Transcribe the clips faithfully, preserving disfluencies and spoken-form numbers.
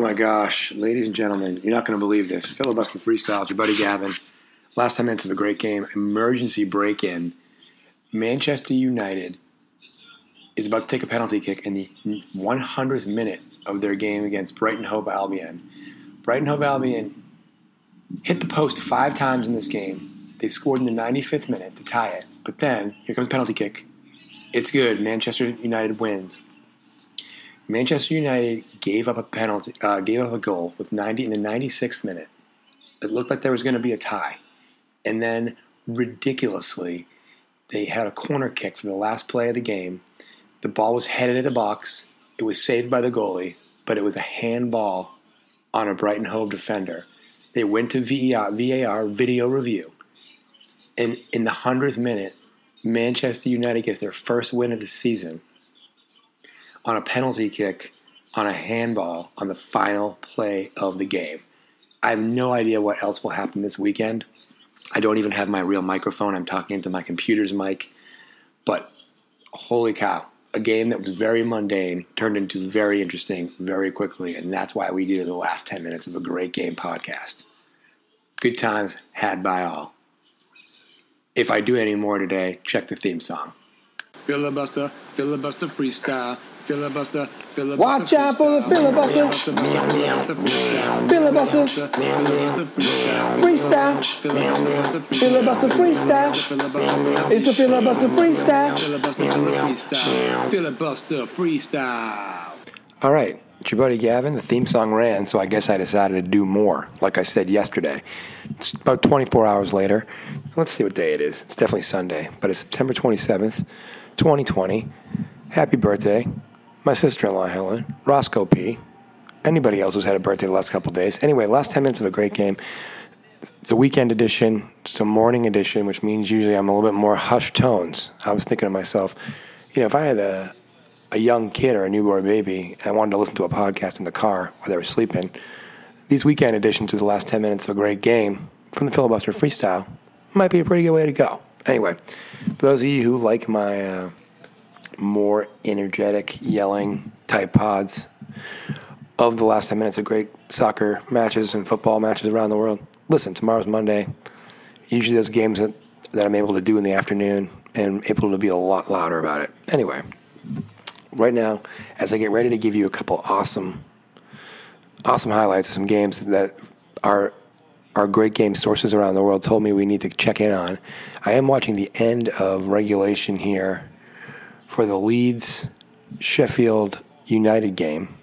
Oh my gosh, ladies and gentlemen, you're not going to believe this. Filibuster Freestyle, your buddy Gavin. Last time into the great game, emergency break-in. Manchester United is about to take a penalty kick in the one hundredth minute of their game against Brighton Hove Albion. Brighton Hove Albion hit the post five times in this game. They scored in the ninety-fifth minute to tie it. But then, here comes a penalty kick. It's good. Manchester United wins. Manchester United gave up a penalty, uh, gave up a goal with ninety in the ninety-sixth minute. It looked like there was going to be a tie. And then, ridiculously, they had a corner kick for the last play of the game. The ball was headed at the box. It was saved by the goalie, but it was a handball on a Brighton Hove defender. They went to V A R, V A R, video review. And in the hundredth minute, Manchester United gets their first win of the season on a penalty kick, on a handball, on the final play of the game. I have no idea what else will happen this weekend. I don't even have my real microphone. I'm talking into my computer's mic. But holy cow, a game that was very mundane turned into very interesting very quickly, and that's why we did the last ten minutes of a great game podcast. Good times had by all. If I do any more today, check the theme song. Filibuster, filibuster freestyle. Filibuster, filibuster. Watch out for the filibuster. Filibuster. Freestyle. Filibuster freestyle. It's the filibuster freestyle. Filibuster freestyle. All right. It's your buddy Gavin. The theme song ran, so I guess I decided to do more, like I said yesterday. It's about twenty-four hours later. Let's see what day it is. It's definitely Sunday, but it's September twenty-seventh, twenty twenty. Happy birthday. My sister-in-law, Helen, Roscoe P., anybody else who's had a birthday the last couple of days. Anyway, last ten minutes of a great game. It's a weekend edition. It's a morning edition, which means usually I'm a little bit more hushed tones. I was thinking to myself, you know, if I had a, a young kid or a newborn baby and I wanted to listen to a podcast in the car while they were sleeping, these weekend editions of the last ten minutes of a great game from the Filibuster Freestyle might be a pretty good way to go. Anyway, for those of you who like my uh, more energetic yelling type pods of the last ten minutes of great soccer matches and football matches around the world, listen, tomorrow's Monday. Usually those games that, that I'm able to do in the afternoon and able to be a lot louder about it. Anyway, right now, as I get ready to give you a couple awesome, awesome highlights of some games that are our great game sources around the world told me we need to check in on, I am watching the end of regulation here for the Leeds Sheffield United game.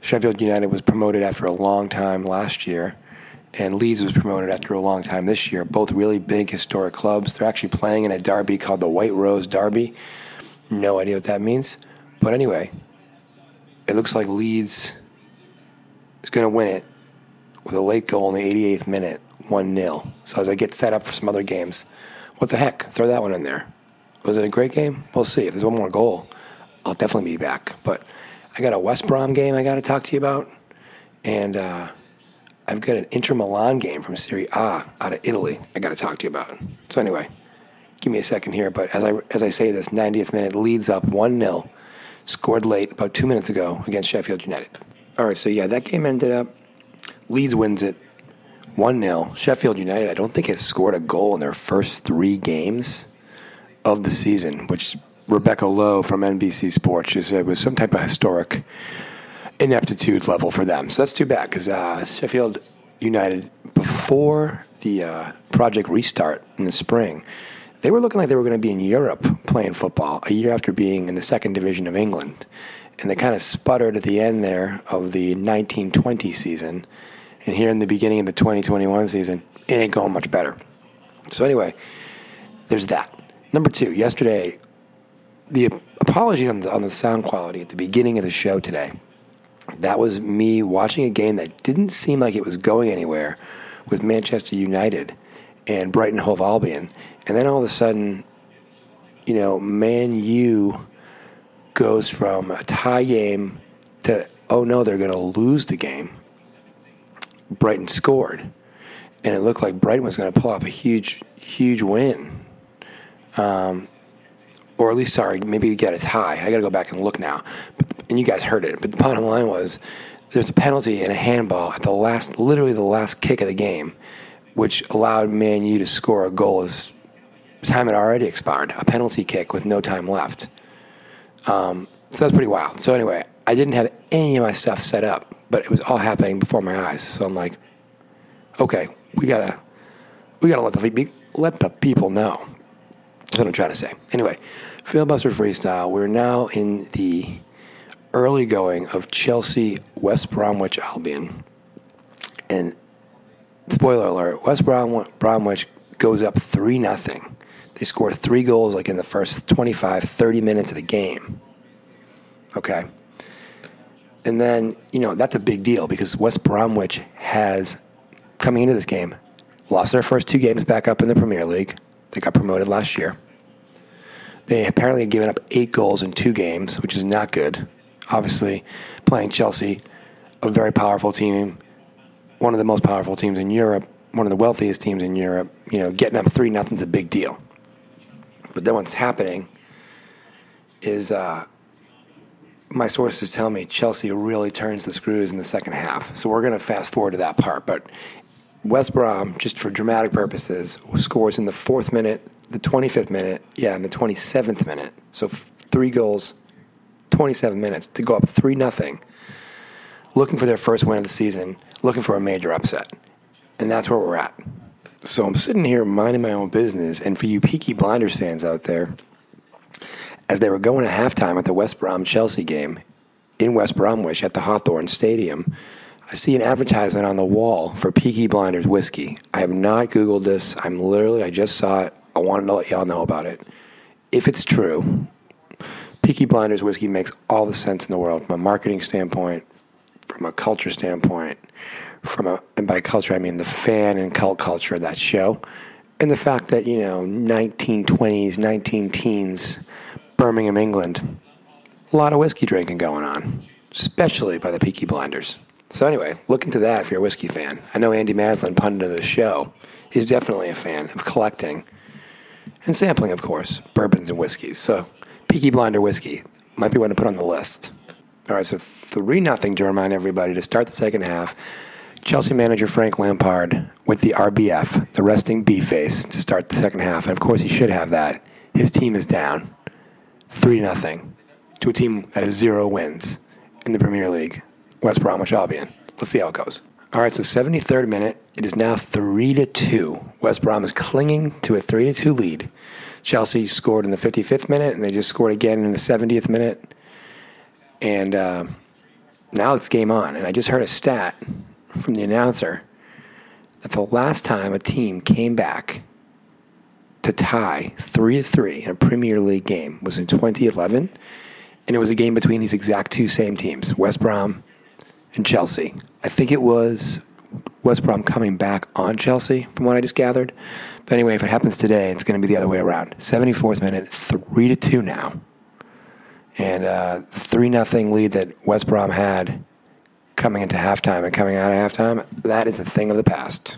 Sheffield United was promoted after a long time last year, and Leeds was promoted after a long time this year. Both really big historic clubs. They're actually playing in a derby called the White Rose Derby. No idea what that means. But anyway, it looks like Leeds is going to win it with a late goal in the eighty-eighth minute, one nil. So as I get set up for some other games, what the heck? Throw that one in there. Was it a great game? We'll see. If there's one more goal, I'll definitely be back. But I got a West Brom game I got to talk to you about. And uh, I've got an Inter Milan game from Serie A out of Italy I got to talk to you about. So anyway, give me a second here. But as I as I say this, ninetieth minute, Leeds up one nil. Scored late about two minutes ago against Sheffield United. All right, so yeah, that game ended up. Leeds wins it one nil. Sheffield United, I don't think, has scored a goal in their first three games of the season, which Rebecca Lowe from N B C Sports, she said, was some type of historic ineptitude level for them. So that's too bad, because uh, Sheffield United, before the uh, Project Restart in the spring, they were looking like they were going to be in Europe playing football a year after being in the second division of England. And they kind of sputtered at the end there of the nineteen twenty season. And here in the beginning of the twenty twenty-one season, it ain't going much better. So anyway, there's that. Number two, yesterday, the apology on the, on the sound quality at the beginning of the show today, that was me watching a game that didn't seem like it was going anywhere with Manchester United and Brighton Hove Albion. And then all of a sudden, you know, Man U goes from a tie game to, oh no, they're going to lose the game. Brighton scored. And it looked like Brighton was going to pull off a huge, huge win. Um, or at least, sorry, maybe you get a tie. I got to go back and look now. But, and you guys heard it. But the bottom line was there's a penalty and a handball at the last, literally the last kick of the game, which allowed Man U to score a goal as time had already expired, a penalty kick with no time left. Um, so that's pretty wild. So anyway, I didn't have any of my stuff set up, but it was all happening before my eyes. So I'm like, okay, we gotta, we gotta let the let the people know. That's what I'm trying to say. Anyway, Filibuster Freestyle. We're now in the early going of Chelsea, West Bromwich Albion, and spoiler alert: West Brom- Bromwich goes up three nothing. They score three goals like in the first twenty-five, thirty minutes of the game. Okay. And then, you know, that's a big deal because West Bromwich has, coming into this game, lost their first two games back up in the Premier League. They got promoted last year. They apparently had given up eight goals in two games, which is not good. Obviously, playing Chelsea, a very powerful team, one of the most powerful teams in Europe, one of the wealthiest teams in Europe, you know, getting up three nothing is a big deal. But then what's happening is... Uh, my sources tell me Chelsea really turns the screws in the second half. So we're going to fast forward to that part. But West Brom, just for dramatic purposes, scores in the fourth minute, the twenty-fifth minute, yeah, and the twenty-seventh minute. So three goals, twenty-seven minutes to go up three nothing, looking for their first win of the season, looking for a major upset. And that's where we're at. So I'm sitting here minding my own business. And for you Peaky Blinders fans out there, as they were going to halftime at the West Brom-Chelsea game in West Bromwich at the Hawthorns Stadium, I see an advertisement on the wall for Peaky Blinders whiskey. I have not Googled this. I'm literally, I just saw it. I wanted to let y'all know about it. If it's true, Peaky Blinders whiskey makes all the sense in the world from a marketing standpoint, from a culture standpoint, from a, and by culture I mean the fan and cult culture of that show, and the fact that, you know, nineteen twenties, nineteen teens, Birmingham, England, a lot of whiskey drinking going on, especially by the Peaky Blinders. So anyway, look into that if you're a whiskey fan. I know Andy Maslin, pundit of the show, is definitely a fan of collecting and sampling, of course, bourbons and whiskeys. So Peaky Blinder whiskey might be one to put on the list. All right, so three nothing to remind everybody to start the second half. Chelsea manager Frank Lampard with the R B F, the resting B-face, to start the second half. And of course, he should have that. His team is down three nothing to a team that has zero wins in the Premier League, West Bromwich Albion. Let's see how it goes. All right, so seventy-third minute, it is now three to two. West Brom is clinging to a three to two lead. Chelsea scored in the fifty-fifth minute, and they just scored again in the seventieth minute. And uh, now it's game on. And I just heard a stat from the announcer that the last time a team came back to tie three to three in a Premier League game was in twenty eleven, and it was a game between these exact two same teams, West Brom and Chelsea. I think it was West Brom coming back on Chelsea, from what I just gathered. But anyway, if it happens today, it's going to be the other way around. seventy-fourth minute, three to two now. And uh, the three nothing lead that West Brom had coming into halftime and coming out of halftime, that is a thing of the past.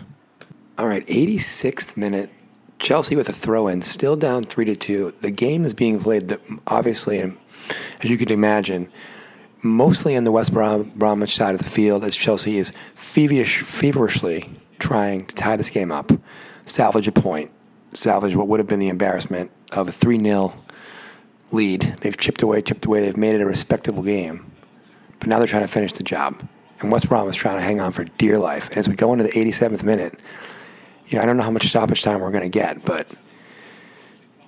All right, eighty-sixth minute, Chelsea with a throw-in, still down three to two. The game is being played, the, obviously, and as you can imagine, mostly on the West Brom- Bromwich side of the field, as Chelsea is feverish, feverishly trying to tie this game up, salvage a point, salvage what would have been the embarrassment of a three nil lead. They've chipped away, chipped away. They've made it a respectable game. But now they're trying to finish the job. And West Brom is trying to hang on for dear life. And as we go into the eighty-seventh minute, you know, I don't know how much stoppage time we're going to get, but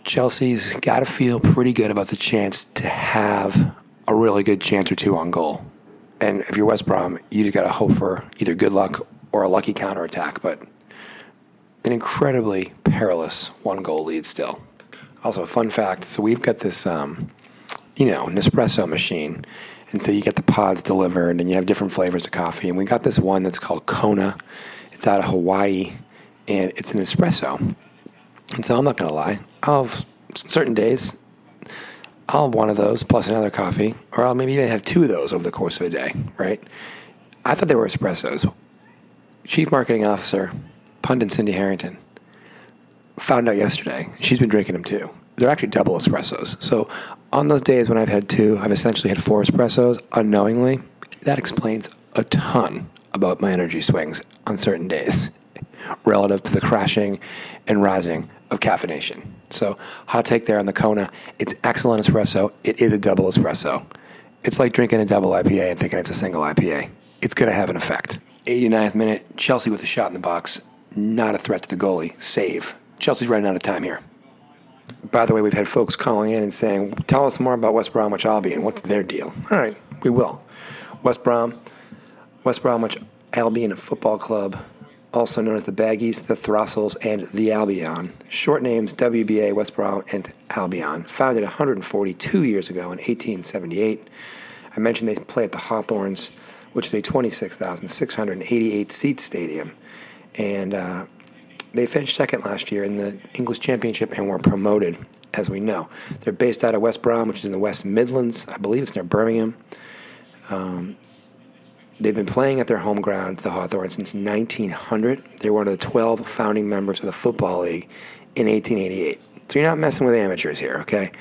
Chelsea's got to feel pretty good about the chance to have a really good chance or two on goal. And if you're West Brom, you just got to hope for either good luck or a lucky counterattack, but an incredibly perilous one-goal lead still. Also, fun fact, so we've got this, um, you know, Nespresso machine, and so you get the pods delivered, and you have different flavors of coffee, and we got this one that's called Kona. It's out of Hawaii. And it's an espresso. And so I'm not going to lie. I'll have certain days, I'll have one of those plus another coffee, or I'll maybe even have two of those over the course of a day, right? I thought they were espressos. Chief Marketing Officer, pundit Cindy Harrington, found out yesterday. She's been drinking them too. They're actually double espressos. So on those days when I've had two, I've essentially had four espressos unknowingly. That explains a ton about my energy swings on certain days relative to the crashing and rising of caffeination. So hot take there on the Kona. It's excellent espresso. It is a double espresso. It's like drinking a double I P A and thinking it's a single I P A. It's going to have an effect. eighty-ninth minute, Chelsea with a shot in the box. Not a threat to the goalie. Save. Chelsea's running out of time here. By the way, we've had folks calling in and saying, tell us more about West Bromwich Albion. What's their deal? All right, we will. West Brom, West Bromwich Albion Football Club, also known as the Baggies, the Throstles, and the Albion. Short names, W B A, West Brom, and Albion. Founded one hundred forty-two years ago in eighteen seventy-eight. I mentioned they play at the Hawthorns, which is a twenty-six thousand six hundred eighty-eight seat stadium. And uh, they finished second last year in the English Championship and were promoted, as we know. They're based out of West Brom, which is in the West Midlands. I believe it's near Birmingham. Um, they've been playing at their home ground, the Hawthorns, since nineteen hundred. They were one of the twelve founding members of the Football League in eighteen eighty-eight. So you're not messing with amateurs here, okay?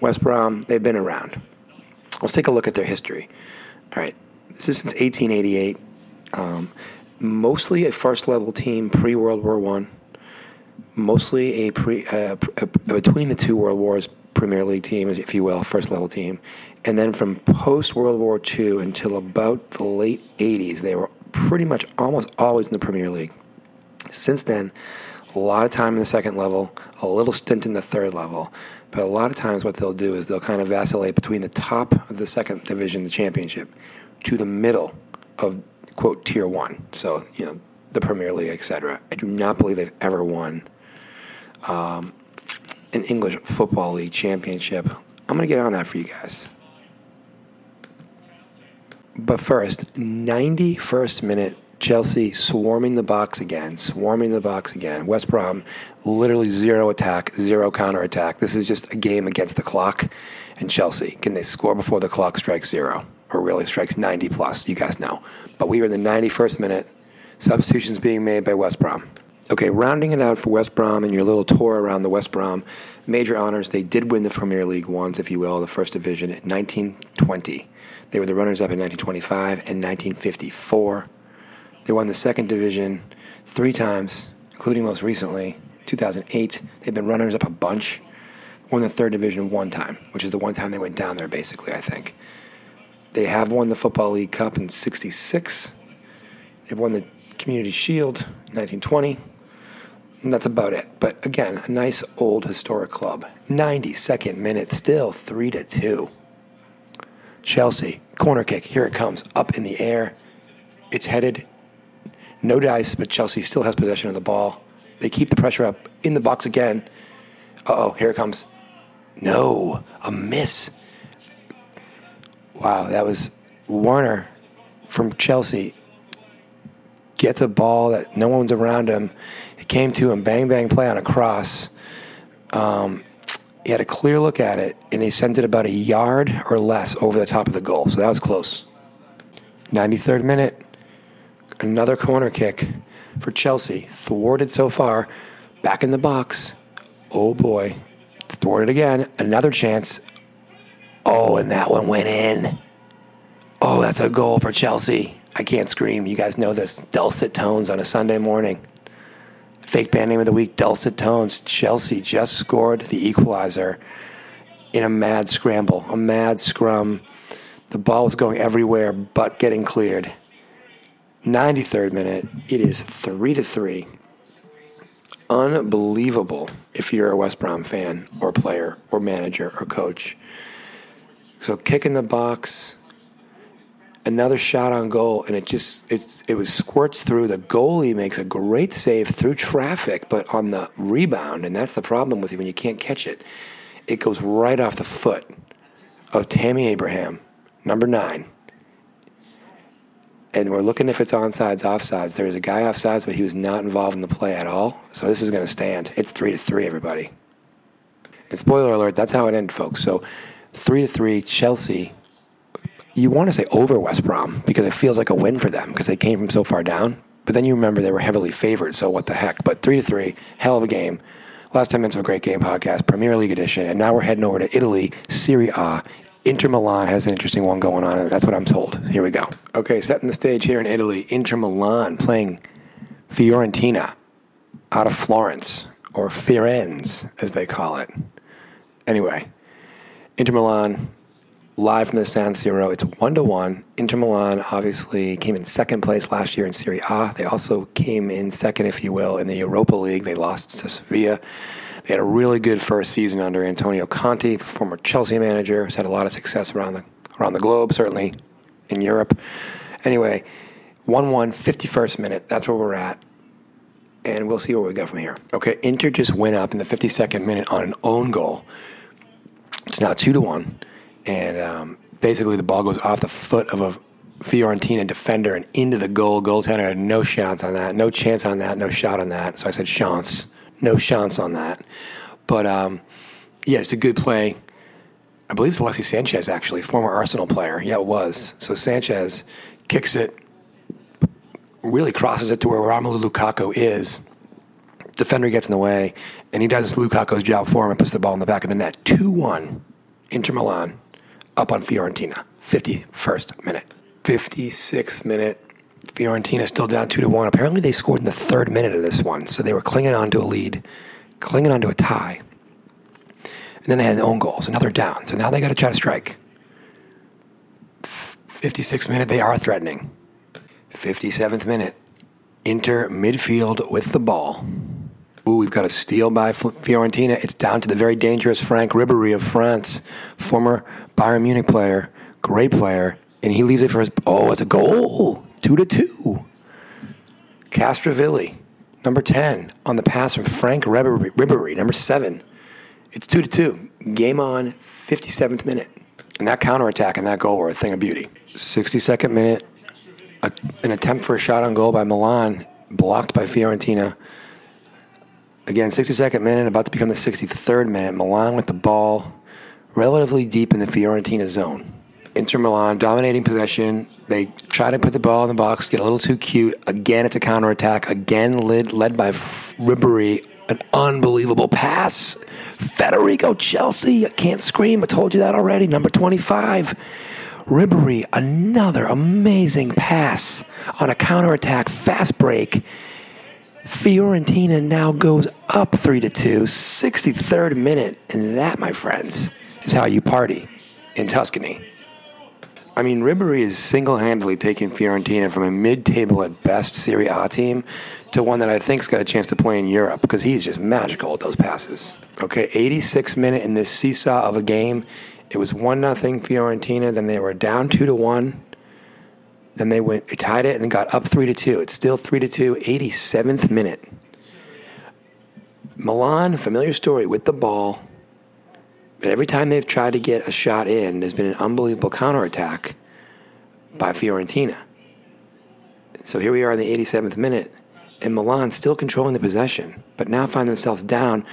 West Brom, they've been around. Let's take a look at their history. All right, this is since eighteen eighty-eight. Um, mostly a first-level team pre-World War One. Mostly a pre uh, between the two World Wars Premier League team, if you will, first-level team. And then from post-World War Two until about the late eighties, they were pretty much almost always in the Premier League. Since then, a lot of time in the second level, a little stint in the third level. But a lot of times what they'll do is they'll kind of vacillate between the top of the second division, the championship, to the middle of, quote, tier one. So, you know, the Premier League, et cetera. I do not believe they've ever won um, an English Football League championship. I'm going to get on that for you guys. But first, ninety-first minute, Chelsea swarming the box again, swarming the box again. West Brom, literally zero attack, zero counterattack. This is just a game against the clock. And Chelsea, can they score before the clock strikes zero? Or really strikes ninety plus, you guys know. But we are in the ninety-first minute. Substitutions being made by West Brom. Okay, rounding it out for West Brom and your little tour around the West Brom. Major honors, they did win the Premier League once, if you will, the first division in nineteen twenty. They were the runners-up in nineteen twenty-five and nineteen fifty-four. They won the second division three times, including most recently, two thousand eight. They've been runners-up a bunch. Won the third division one time, which is the one time they went down there, basically, I think. They have won the Football League Cup in sixty-six. They've won the Community Shield in nineteen twenty. And that's about it. But again, a nice old historic club. ninety-second minute, still three to two. Chelsea, corner kick. Here it comes, up in the air. It's headed. No dice, but Chelsea still has possession of the ball. They keep the pressure up in the box again. Uh-oh, here it comes. No, a miss. Wow, that was Werner from Chelsea. Gets a ball that no one's around him. It came to him, bang, bang, play on a cross. Um, he had a clear look at it, and he sent it about a yard or less over the top of the goal. So that was close. ninety-third minute, another corner kick for Chelsea. Thwarted so far. Back in the box. Oh, boy. Thwarted again. Another chance. Oh, and that one went in. Oh, that's a goal for Chelsea. I can't scream. You guys know this. Dulcet tones on a Sunday morning. Fake band name of the week, Dulcet Tones. Chelsea just scored the equalizer in a mad scramble, a mad scrum. The ball was going everywhere but getting cleared. ninety-third minute. It is three to three. Unbelievable if you're a West Brom fan or player or manager or coach. So kick in the box, another shot on goal, and it just it's it was squirts through. The goalie makes a great save through traffic, but on the rebound, and that's the problem with it when you can't catch it. It goes right off the foot of Tammy Abraham, number nine. And we're looking if it's onsides, offsides. There's a guy offsides, but he was not involved in the play at all. So this is going to stand. It's three to three, everybody. And spoiler alert, that's how it ended, folks. So. Three to three, Chelsea. You want to say over West Brom because it feels like a win for them because they came from so far down. But then you remember they were heavily favored, so what the heck? But three to three, hell of a game. Last ten minutes of a great game podcast, Premier League edition, and now we're heading over to Italy, Serie A, Inter Milan has an interesting one going on, and that's what I'm told. Here we go. Okay, setting the stage here in Italy. Inter Milan playing Fiorentina out of Florence, or Firenze, as they call it. Anyway, Inter Milan, live from the San Siro. It's one to one. Inter Milan obviously came in second place last year in Serie A. They also came in second, if you will, in the Europa League. They lost to Sevilla. They had a really good first season under Antonio Conte, the former Chelsea manager, who's had a lot of success around the around the globe, certainly in Europe. Anyway, one one, fifty-first minute. That's where we're at. And we'll see where we go from here. Okay, Inter just went up in the fifty-second minute on an own goal. It's now two to one. And um, basically the ball goes off the foot of a Fiorentina defender and into the goal. Goaltender had no chance on that, no chance on that, no shot on that. So I said chance, no chance on that. But, um, yeah, it's a good play. I believe it's Alexi Sanchez, actually, former Arsenal player. Yeah, it was. So Sanchez kicks it, really crosses it to where Romelu Lukaku is. Defender gets in the way, and he does Lukaku's job for him and puts the ball in the back of the net. two one, Inter Milan. Up on Fiorentina, fifty-first minute. fifty-sixth minute, Fiorentina still down two to one. Apparently they scored in the third minute of this one, so they were clinging on to a lead, clinging on to a tie. And then they had their own goal, so now they're down. So now they got to try to strike. fifty-sixth minute, they are threatening. fifty-seventh minute, Inter midfield with the ball. Ooh, we've got a steal by Fiorentina. It's down to the very dangerous Frank Ribéry of France, former Bayern Munich player, great player, and he leaves it for his... Oh, it's a goal! Two to two. Castrovilli, number ten, on the pass from Frank Ribéry, Ribéry number seven. It's two to two. Game on, fifty-seventh minute. And that counterattack and that goal were a thing of beauty. sixty-second minute, a, an attempt for a shot on goal by Milan, blocked by Fiorentina. Again, sixty-second minute, about to become the sixty-third minute. Milan with the ball, relatively deep in the Fiorentina zone. Inter Milan dominating possession. They try to put the ball in the box, get a little too cute. Again, it's a counterattack. Again, led, led by Ribéry. An unbelievable pass. Federico Chelsea, I can't scream. I told you that already. Number twenty-five. Ribéry, another amazing pass on a counterattack, fast break. Fiorentina now goes up three to two, sixty-third minute, and that, my friends, is how you party in Tuscany. I mean, Ribéry is single-handedly taking Fiorentina from a mid-table at best Serie A team to one that I think's got a chance to play in Europe, because he's just magical at those passes. Okay, eighty-sixth minute in this seesaw of a game. It was one nothing Fiorentina, then they were down two to one. Then they went, they tied it and got up three to two. It's still three to two, eighty-seventh minute. Milan, familiar story with the ball. But every time they've tried to get a shot in, there's been an unbelievable counterattack by Fiorentina. So here we are in the eighty-seventh minute, and Milan still controlling the possession, but now find themselves down.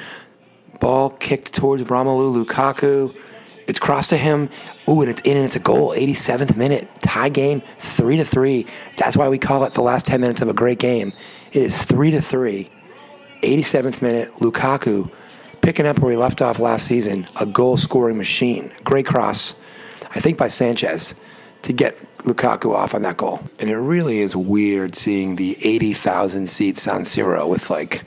Ball kicked towards Romelu Lukaku. It's crossed to him. Ooh, and it's in, and it's a goal. eighty-seventh minute. Tie game, three to three. That's why we call it the last ten minutes of a great game. It is three to three. eighty-seventh minute. Lukaku picking up where he left off last season. A goal-scoring machine. Great cross, I think, by Sanchez to get Lukaku off on that goal. And it really is weird seeing the eighty thousand seat San Siro with, like,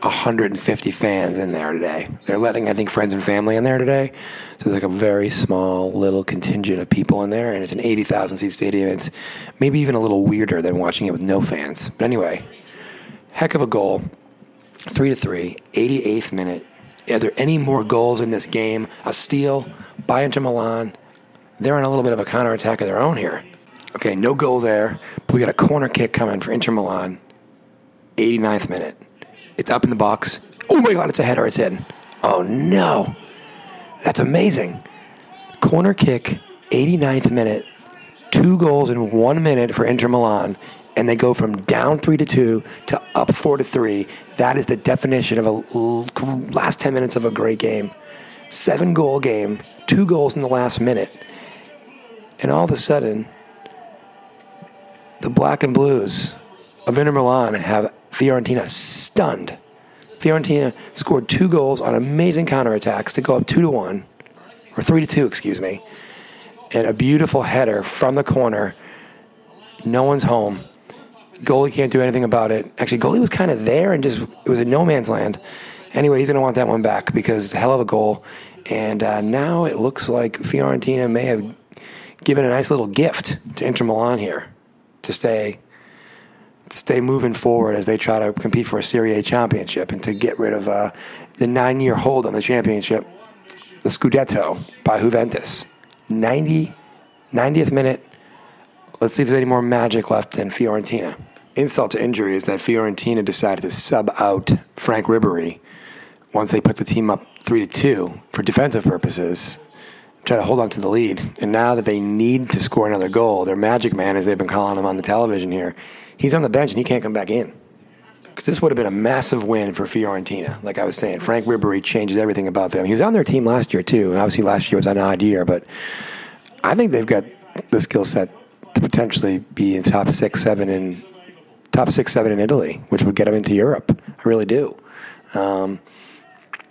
one hundred fifty fans in there today. They're letting, I think, friends and family in there today. So there's like a very small little contingent of people in there, and it's an eighty thousand seat stadium. It's maybe even a little weirder than watching it with no fans. But anyway, heck of a goal. three to three, eighty-eighth minute. Are there any more goals in this game? A steal by Inter Milan. They're in a little bit of a counterattack of their own here. Okay, no goal there, but we got a corner kick coming for Inter Milan. eighty-ninth minute. It's up in the box. Oh, my God, it's a header. It's in. Oh, no. That's amazing. Corner kick, eighty-ninth minute. Two goals in one minute for Inter Milan. And they go from down three to two to up four to three. That is the definition of a last ten minutes of a great game. Seven-goal game. Two goals in the last minute. And all of a sudden, the black and blues of Inter Milan have Fiorentina stunned. Fiorentina scored two goals on amazing counterattacks to go up two to one, or three to two, excuse me. at a beautiful header from the corner. No one's home. Goalie can't do anything about it. Actually, goalie was kind of there and just it was in no man's land. Anyway, he's going to want that one back because it's a hell of a goal. And uh, now it looks like Fiorentina may have given a nice little gift to Inter Milan here to stay to stay moving forward as they try to compete for a Serie A championship and to get rid of uh, the nine-year hold on the championship, the Scudetto by Juventus. ninetieth minute. Let's see if there's any more magic left in Fiorentina. Insult to injury is that Fiorentina decided to sub out Frank Ribéry once they put the team up three to two for defensive purposes, try to hold on to the lead. And now that they need to score another goal, their magic man, as they've been calling him on the television here, he's on the bench and he can't come back in. Because this would have been a massive win for Fiorentina. Like I was saying, Frank Ribéry changes everything about them. He was on their team last year too, and obviously last year was an odd year, but I think they've got the skill set to potentially be in top six, seven in top six, seven in Italy, which would get them into Europe. I really do. Um,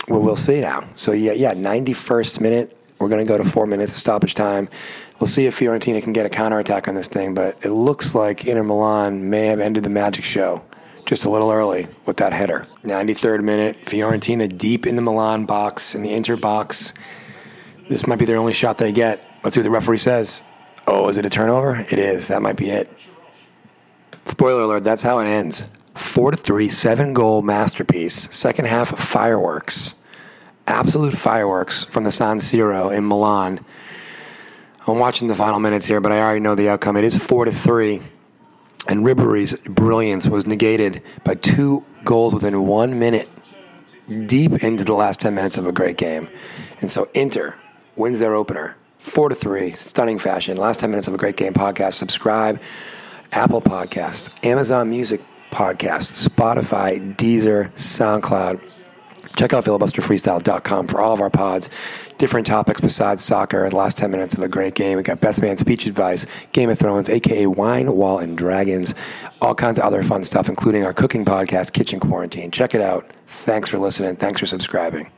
well, we'll see now. So yeah, yeah, ninety-first minute. We're going to go to four minutes of stoppage time. We'll see if Fiorentina can get a counterattack on this thing, but it looks like Inter Milan may have ended the magic show just a little early with that header. ninety-third minute, Fiorentina deep in the Milan box, in the Inter box. This might be their only shot they get. Let's see what the referee says. Oh, is it a turnover? It is. That might be it. Spoiler alert, that's how it ends. four to three, seven-goal masterpiece. Second half, fireworks. Absolute fireworks from the San Siro in Milan. I'm watching the final minutes here, but I already know the outcome. It is four to three, and Ribéry's brilliance was negated by two goals within one minute, deep into the last ten minutes of a great game. And so Inter wins their opener. Four to three, stunning fashion. Last ten minutes of a great game podcast. Subscribe, Apple Podcasts, Amazon Music Podcasts, Spotify, Deezer, SoundCloud. Check out filibuster freestyle dot com for all of our pods. Different topics besides soccer and last ten minutes of a great game. We got Best Man Speech Advice, Game of Thrones, a k a. Wine, Wall, and Dragons. All kinds of other fun stuff, including our cooking podcast, Kitchen Quarantine. Check it out. Thanks for listening. Thanks for subscribing.